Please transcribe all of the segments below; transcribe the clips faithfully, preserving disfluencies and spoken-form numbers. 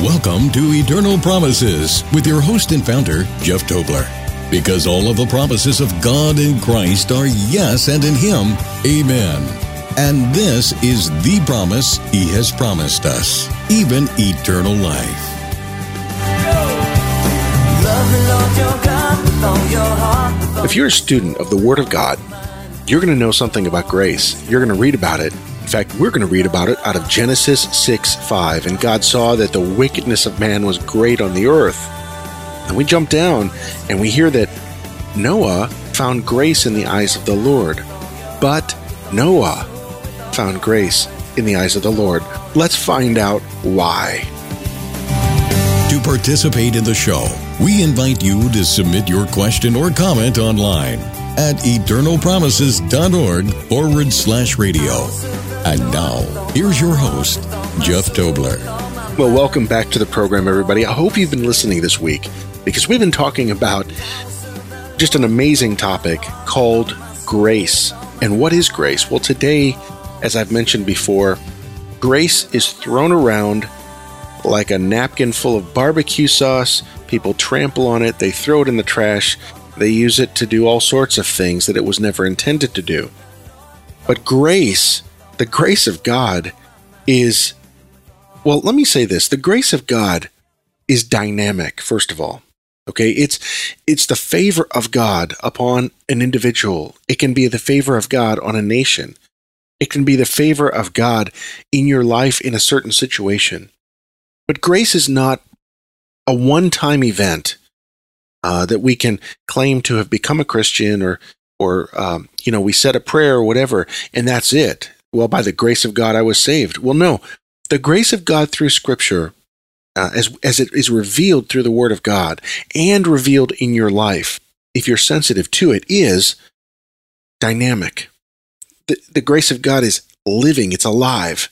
Welcome to Eternal Promises with your host and founder, Jeff Tobler. Because all of the promises of God in Christ are yes, and in Him, amen. And this is the promise He has promised us, even eternal life. If you're a student of the Word of God, you're going to know something about grace. You're going to read about it. In fact, we're going to read about it out of Genesis six five. And God saw that the wickedness of man was great on the earth. And we jump down and we hear that Noah found grace in the eyes of the Lord. But Noah found grace in the eyes of the Lord. Let's find out why. To participate in the show, we invite you to submit your question or comment online at eternalpromises.org forward slash radio. And now, here's your host, Jeff Tobler. Well, welcome back to the program, everybody. I hope you've been listening this week, because we've been talking about just an amazing topic called grace. And what is grace? Well, today, as I've mentioned before, grace is thrown around like a napkin full of barbecue sauce. People trample on it. They throw it in the trash. They use it to do all sorts of things that it was never intended to do. But grace, the grace of God is, well, let me say this. The grace of God is dynamic, first of all. Okay, it's it's the favor of God upon an individual. It can be the favor of God on a nation. It can be the favor of God in your life in a certain situation. But grace is not a one-time event uh, that we can claim to have become a Christian or, or um, you know, we said a prayer or whatever, and that's it. Well, by the grace of God, I was saved. Well, no. The grace of God through Scripture, Uh, as as it is revealed through the Word of God and revealed in your life, if you're sensitive to it, is dynamic. The, the grace of God is living. It's alive.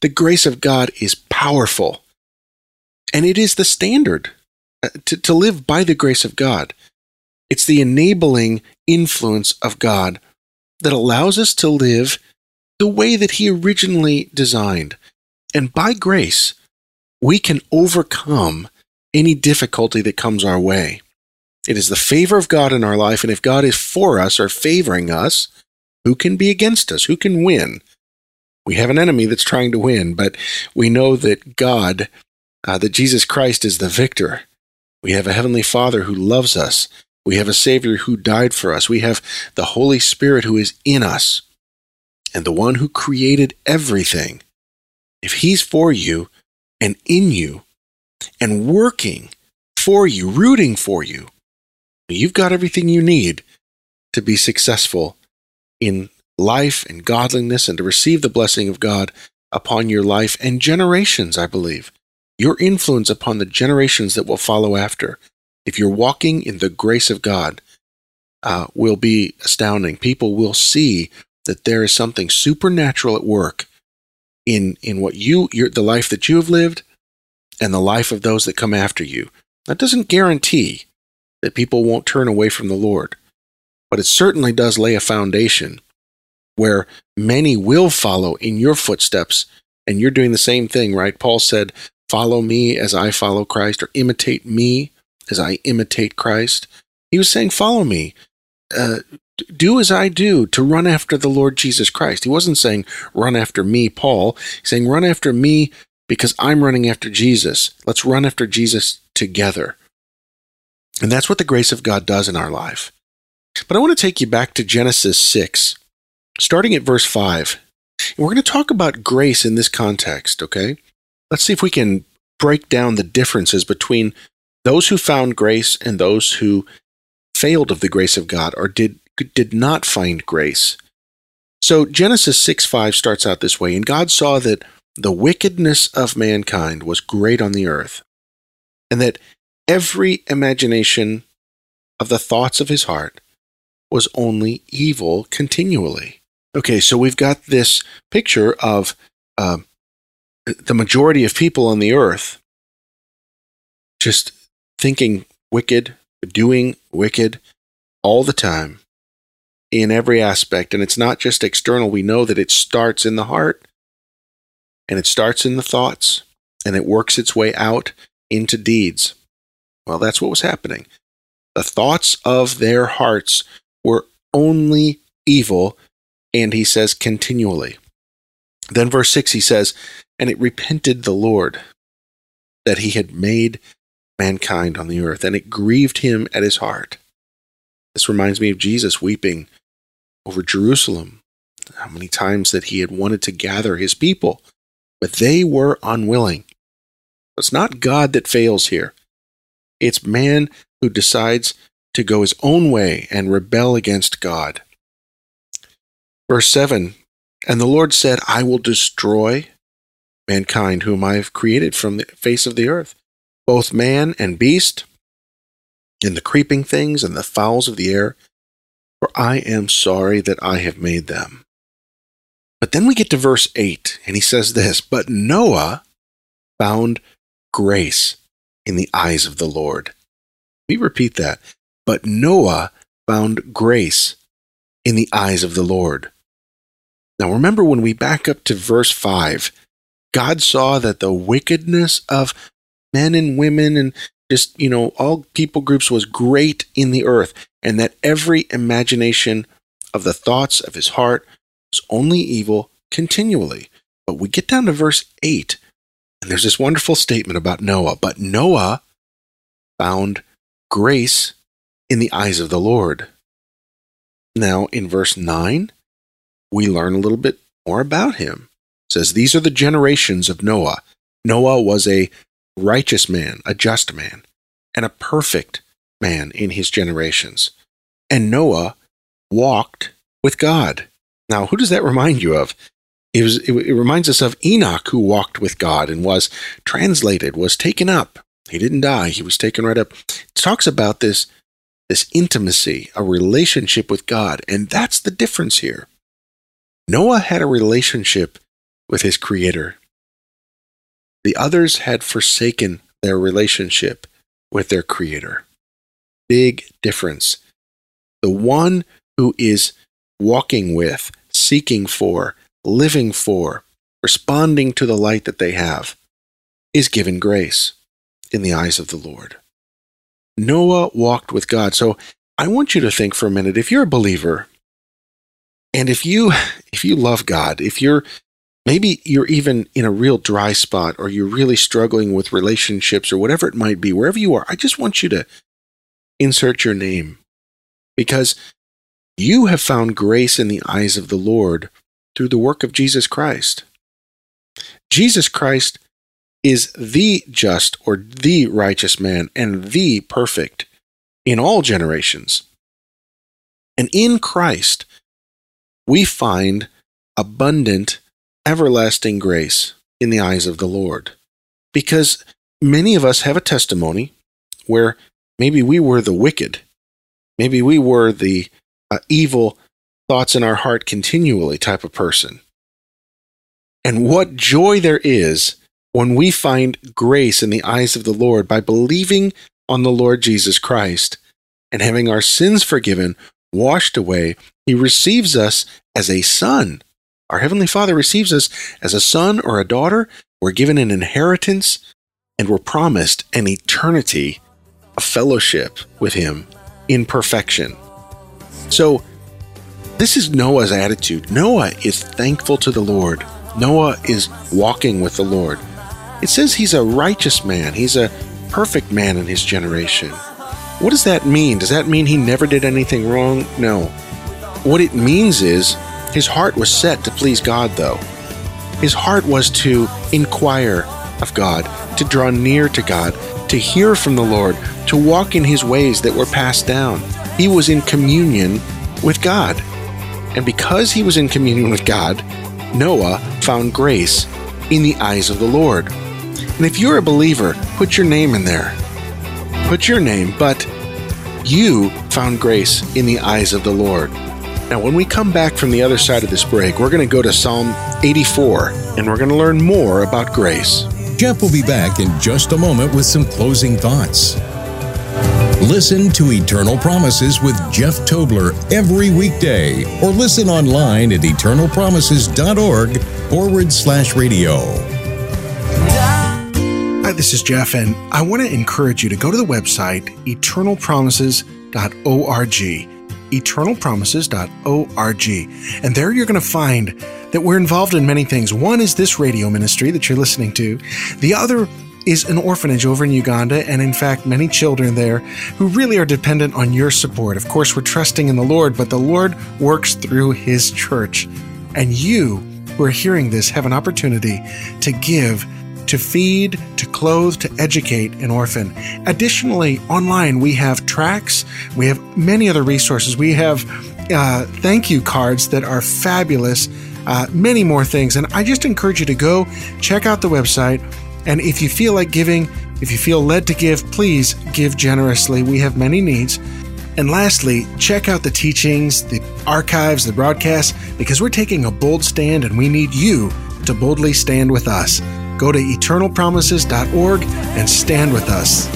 The grace of God is powerful. And it is the standard uh, to, to live by the grace of God. It's the enabling influence of God that allows us to live the way that He originally designed. And by grace, we can overcome any difficulty that comes our way. It is the favor of God in our life, and if God is for us or favoring us, who can be against us? Who can win? We have an enemy that's trying to win, but we know that God, uh, that Jesus Christ is the victor. We have a Heavenly Father who loves us. We have a Savior who died for us. We have the Holy Spirit who is in us. And the one who created everything, if He's for you, and in you, and working for you, rooting for you, you've got everything you need to be successful in life and godliness and to receive the blessing of God upon your life and generations, I believe. Your influence upon the generations that will follow after, if you're walking in the grace of God, uh, will be astounding. People will see that there is something supernatural at work in in what you, your, the life that you have lived and the life of those that come after you. That doesn't guarantee that people won't turn away from the Lord, but it certainly does lay a foundation where many will follow in your footsteps, and you're doing the same thing, right? Paul said, follow me as I follow Christ, or imitate me as I imitate Christ. He was saying, follow me. Uh, Do as I do to run after the Lord Jesus Christ. He wasn't saying, run after me, Paul. He's saying, run after me because I'm running after Jesus. Let's run after Jesus together. And that's what the grace of God does in our life. But I want to take you back to Genesis six, starting at verse five. And we're going to talk about grace in this context, okay? Let's see if we can break down the differences between those who found grace and those who failed of the grace of God or did did not find grace. So Genesis six five starts out this way, and God saw that the wickedness of mankind was great on the earth, and that every imagination of the thoughts of his heart was only evil continually. Okay, so we've got this picture of uh, the majority of people on the earth just thinking wicked, doing wicked all the time, in every aspect. And it's not just external. We know that it starts in the heart, and it starts in the thoughts, and it works its way out into deeds. Well, that's what was happening. The thoughts of their hearts were only evil, and he says continually. Then verse six, he says, and it repented the Lord that he had made mankind on the earth, and it grieved him at his heart. This reminds me of Jesus weeping over Jerusalem, how many times that he had wanted to gather his people, but they were unwilling. It's not God that fails here. It's man who decides to go his own way and rebel against God. Verse seven, and the Lord said, I will destroy mankind whom I have created from the face of the earth, both man and beast, and the creeping things and the fowls of the air, for I am sorry that I have made them. But then we get to verse eight, and he says this, but Noah found grace in the eyes of the Lord. Let me repeat that. But Noah found grace in the eyes of the Lord. Now remember, when we back up to verse five, God saw that the wickedness of men and women and just, you know, all people groups was great in the earth, and that every imagination of the thoughts of his heart was only evil continually. But we get down to verse eight, and there's this wonderful statement about Noah. But Noah found grace in the eyes of the Lord. Now, in verse nine, we learn a little bit more about him. It says, these are the generations of Noah. Noah was a righteous man, a just man, and a perfect man in his generations. And Noah walked with God. Now, who does that remind you of? It, was, it, it reminds us of Enoch, who walked with God and was translated, was taken up. He didn't die. He was taken right up. It talks about this, this intimacy, a relationship with God. And that's the difference here. Noah had a relationship with his creator. The others had forsaken their relationship with their creator. Big difference. The one who is walking with, seeking for, living for, responding to the light that they have, is given grace in the eyes of the Lord. Noah walked with God. So I want you to think for a minute, if you're a believer, and if you if you love God, if you're maybe you're even in a real dry spot, or you're really struggling with relationships or whatever it might be, wherever you are, I just want you to insert your name, because you have found grace in the eyes of the Lord through the work of Jesus Christ. Jesus Christ is the just, or the righteous man, and the perfect in all generations. And in Christ, we find abundant, everlasting grace in the eyes of the Lord. Because many of us have a testimony where maybe we were the wicked, maybe we were the uh, evil thoughts in our heart continually type of person. And what joy there is when we find grace in the eyes of the Lord by believing on the Lord Jesus Christ and having our sins forgiven, washed away. He receives us as a son. Our Heavenly Father receives us as a son or a daughter. We're given an inheritance, and we're promised an eternity of fellowship with Him in perfection. So, this is Noah's attitude. Noah is thankful to the Lord. Noah is walking with the Lord. It says he's a righteous man. He's a perfect man in his generation. What does that mean? Does that mean he never did anything wrong? No. What it means is his heart was set to please God, though. His heart was to inquire of God, to draw near to God, to hear from the Lord, to walk in His ways that were passed down. He was in communion with God. And because he was in communion with God, Noah found grace in the eyes of the Lord. And if you're a believer, put your name in there. Put your name, but you found grace in the eyes of the Lord. Now, when we come back from the other side of this break, we're going to go to Psalm eighty-four, and we're going to learn more about grace. Jeff will be back in just a moment with some closing thoughts. Listen to Eternal Promises with Jeff Tobler every weekday, or listen online at eternalpromises.org forward slash radio. This is Jeff, and I want to encourage you to go to the website eternal promises dot org. eternal promises dot org. And there you're going to find that we're involved in many things. One is this radio ministry that you're listening to. The other is an orphanage over in Uganda, and in fact, many children there who really are dependent on your support. Of course, we're trusting in the Lord, but the Lord works through His church. And you who are hearing this have an opportunity to give, to feed, to clothe, to educate an orphan. Additionally, online we have tracts, we have many other resources, we have uh, thank you cards that are fabulous, uh, many more things. And I just encourage you to go check out the website. And if you feel like giving, if you feel led to give, please give generously. We have many needs. And lastly, check out the teachings, the archives, the broadcasts, because we're taking a bold stand and we need you to boldly stand with us. Go to eternal promises dot org and stand with us.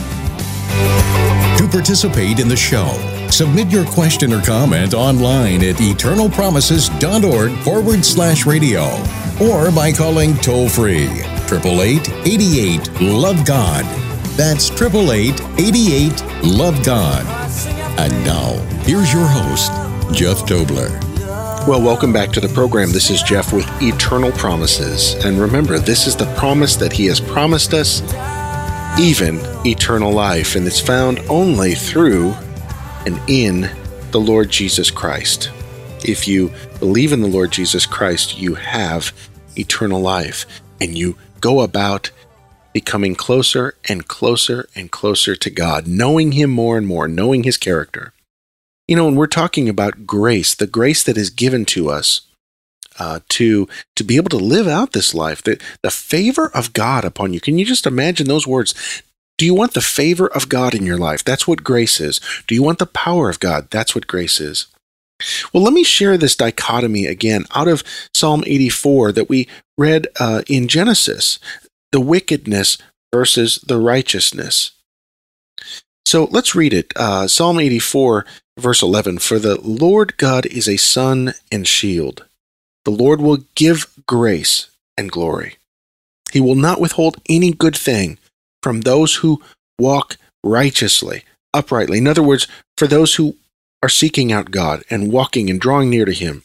To participate in the show, submit your question or comment online at eternal promises dot org forward slash radio, or by calling toll-free triple eight, eighty-eight, love God. That's triple eight, eighty-eight, love God. And now, here's your host, Jeff Tobler. Well, welcome back to the program. This is Jeff with Eternal Promises. And remember, this is the promise that He has promised us, even eternal life. And it's found only through and in the Lord Jesus Christ. If you believe in the Lord Jesus Christ, you have eternal life. And you go about becoming closer and closer and closer to God, knowing Him more and more, knowing His character. You know, when we're talking about grace, the grace that is given to us uh, to to be able to live out this life, the, the favor of God upon you. Can you just imagine those words? Do you want the favor of God in your life? That's what grace is. Do you want the power of God? That's what grace is. Well, let me share this dichotomy again out of Psalm eighty-four that we read uh, in Genesis, the wickedness versus the righteousness. So let's read it. Uh, Psalm eighty-four, verse eleven, "For the Lord God is a sun and shield. The Lord will give grace and glory. He will not withhold any good thing from those who walk righteously, uprightly." In other words, for those who are seeking out God and walking and drawing near to Him.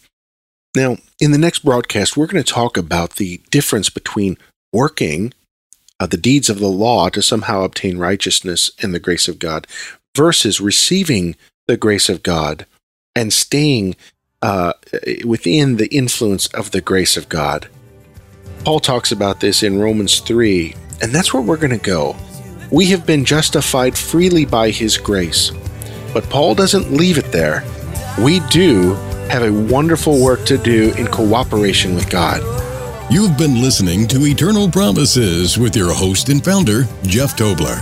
Now, in the next broadcast, we're going to talk about the difference between working Uh, the deeds of the law to somehow obtain righteousness and the grace of God versus receiving the grace of God and staying uh, within the influence of the grace of God. Paul talks about this in Romans three, and that's where we're going to go. We have been justified freely by His grace, but Paul doesn't leave it there. We do have a wonderful work to do in cooperation with God. You've been listening to Eternal Promises with your host and founder, Jeff Tobler.